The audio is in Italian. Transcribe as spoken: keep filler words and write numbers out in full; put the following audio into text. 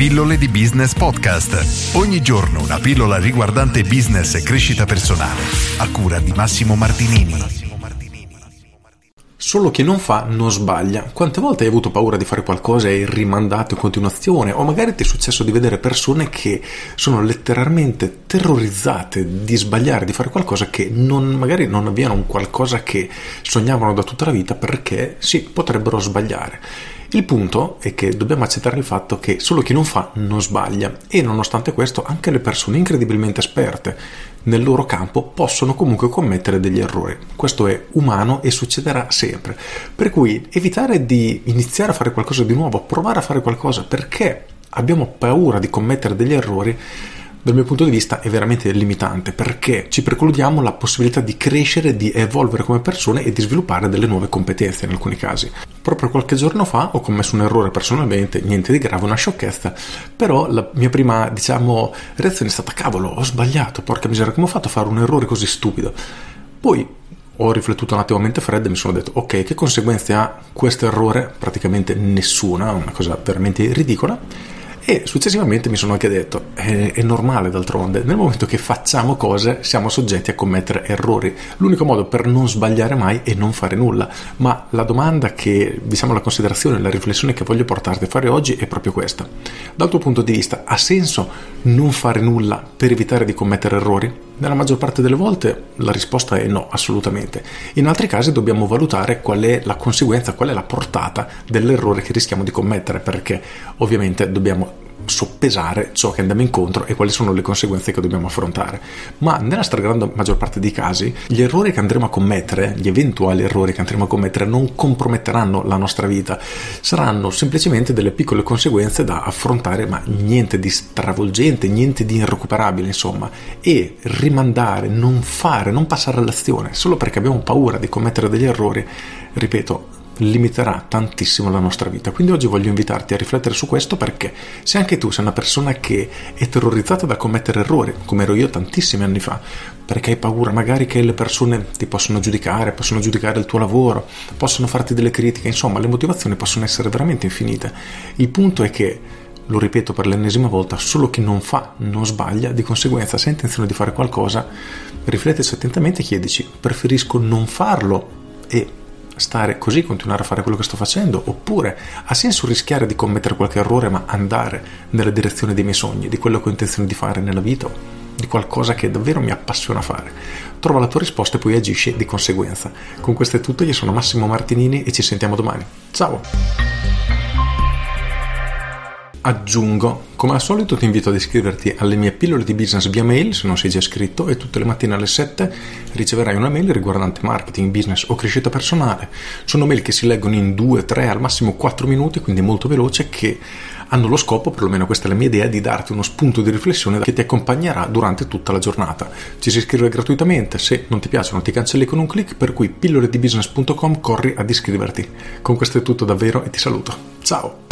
Pillole di Business Podcast. Ogni giorno una pillola riguardante business e crescita personale, a cura di Massimo Martinini. Solo chi non fa non sbaglia. Quante volte hai avuto paura di fare qualcosa e hai rimandato in continuazione? O magari ti è successo di vedere persone che sono letteralmente terrorizzate di sbagliare, di fare qualcosa che non, magari non avviano un qualcosa che sognavano da tutta la vita, perché sì, potrebbero sbagliare. Il punto è che dobbiamo accettare il fatto che solo chi non fa non sbaglia, e nonostante questo anche le persone incredibilmente esperte nel loro campo possono comunque commettere degli errori. Questo è umano e succederà sempre. Per cui evitare di iniziare a fare qualcosa di nuovo, provare a fare qualcosa perché abbiamo paura di commettere degli errori, dal mio punto di vista è veramente limitante, perché ci precludiamo la possibilità di crescere, di evolvere come persone e di sviluppare delle nuove competenze in alcuni casi. Proprio qualche giorno fa ho commesso un errore personalmente, niente di grave, una sciocchezza, però la mia prima, diciamo, reazione è stata: cavolo, ho sbagliato, porca miseria, come ho fatto a fare un errore così stupido? Poi ho riflettuto un attimo a mente fredda e mi sono detto: ok, che conseguenze ha questo errore? Praticamente nessuna, una cosa veramente ridicola. E successivamente mi sono anche detto, è, è normale d'altronde, nel momento che facciamo cose siamo soggetti a commettere errori. L'unico modo per non sbagliare mai è non fare nulla. Ma la domanda che, diciamo, la considerazione, la riflessione che voglio portarti a fare oggi è proprio questa. Dal tuo punto di vista, ha senso non fare nulla per evitare di commettere errori? Nella maggior parte delle volte la risposta è no, assolutamente. In altri casi dobbiamo valutare qual è la conseguenza, qual è la portata dell'errore che rischiamo di commettere, perché ovviamente dobbiamo soppesare ciò che andiamo incontro e quali sono le conseguenze che dobbiamo affrontare. Ma nella stragrande maggior parte dei casi gli errori che andremo a commettere, gli eventuali errori che andremo a commettere, non comprometteranno la nostra vita, saranno semplicemente delle piccole conseguenze da affrontare, ma niente di stravolgente, niente di irrecuperabile, insomma. E rimandare, non fare, non passare all'azione solo perché abbiamo paura di commettere degli errori, ripeto, limiterà tantissimo la nostra vita. Quindi oggi voglio invitarti a riflettere su questo, perché se anche tu sei una persona che è terrorizzata da commettere errori, come ero io tantissimi anni fa, perché hai paura magari che le persone ti possono giudicare, possono giudicare il tuo lavoro, possono farti delle critiche, insomma le motivazioni possono essere veramente infinite. Il punto è che, lo ripeto per l'ennesima volta, solo chi non fa non sbaglia. Di conseguenza, se hai intenzione di fare qualcosa, rifletteci attentamente e chiedici: preferisco non farlo e stare così, continuare a fare quello che sto facendo, oppure ha senso rischiare di commettere qualche errore ma andare nella direzione dei miei sogni, di quello che ho intenzione di fare nella vita, di qualcosa che davvero mi appassiona fare? Trova la tua risposta e poi agisci di conseguenza. Con questo è tutto, io sono Massimo Martinini e ci sentiamo domani. Ciao! Aggiungo, come al solito ti invito ad iscriverti alle mie pillole di business via mail se non sei già iscritto, e tutte le mattine alle sette riceverai una mail riguardante marketing, business o crescita personale. Sono mail che si leggono in due, tre, al massimo quattro minuti, quindi molto veloce, che hanno lo scopo, perlomeno questa è la mia idea, di darti uno spunto di riflessione che ti accompagnerà durante tutta la giornata. Ci si iscrive gratuitamente, se non ti piacciono ti cancelli con un click, per cui pilloledibusiness punto com corri ad iscriverti. Con questo è tutto davvero e ti saluto. Ciao!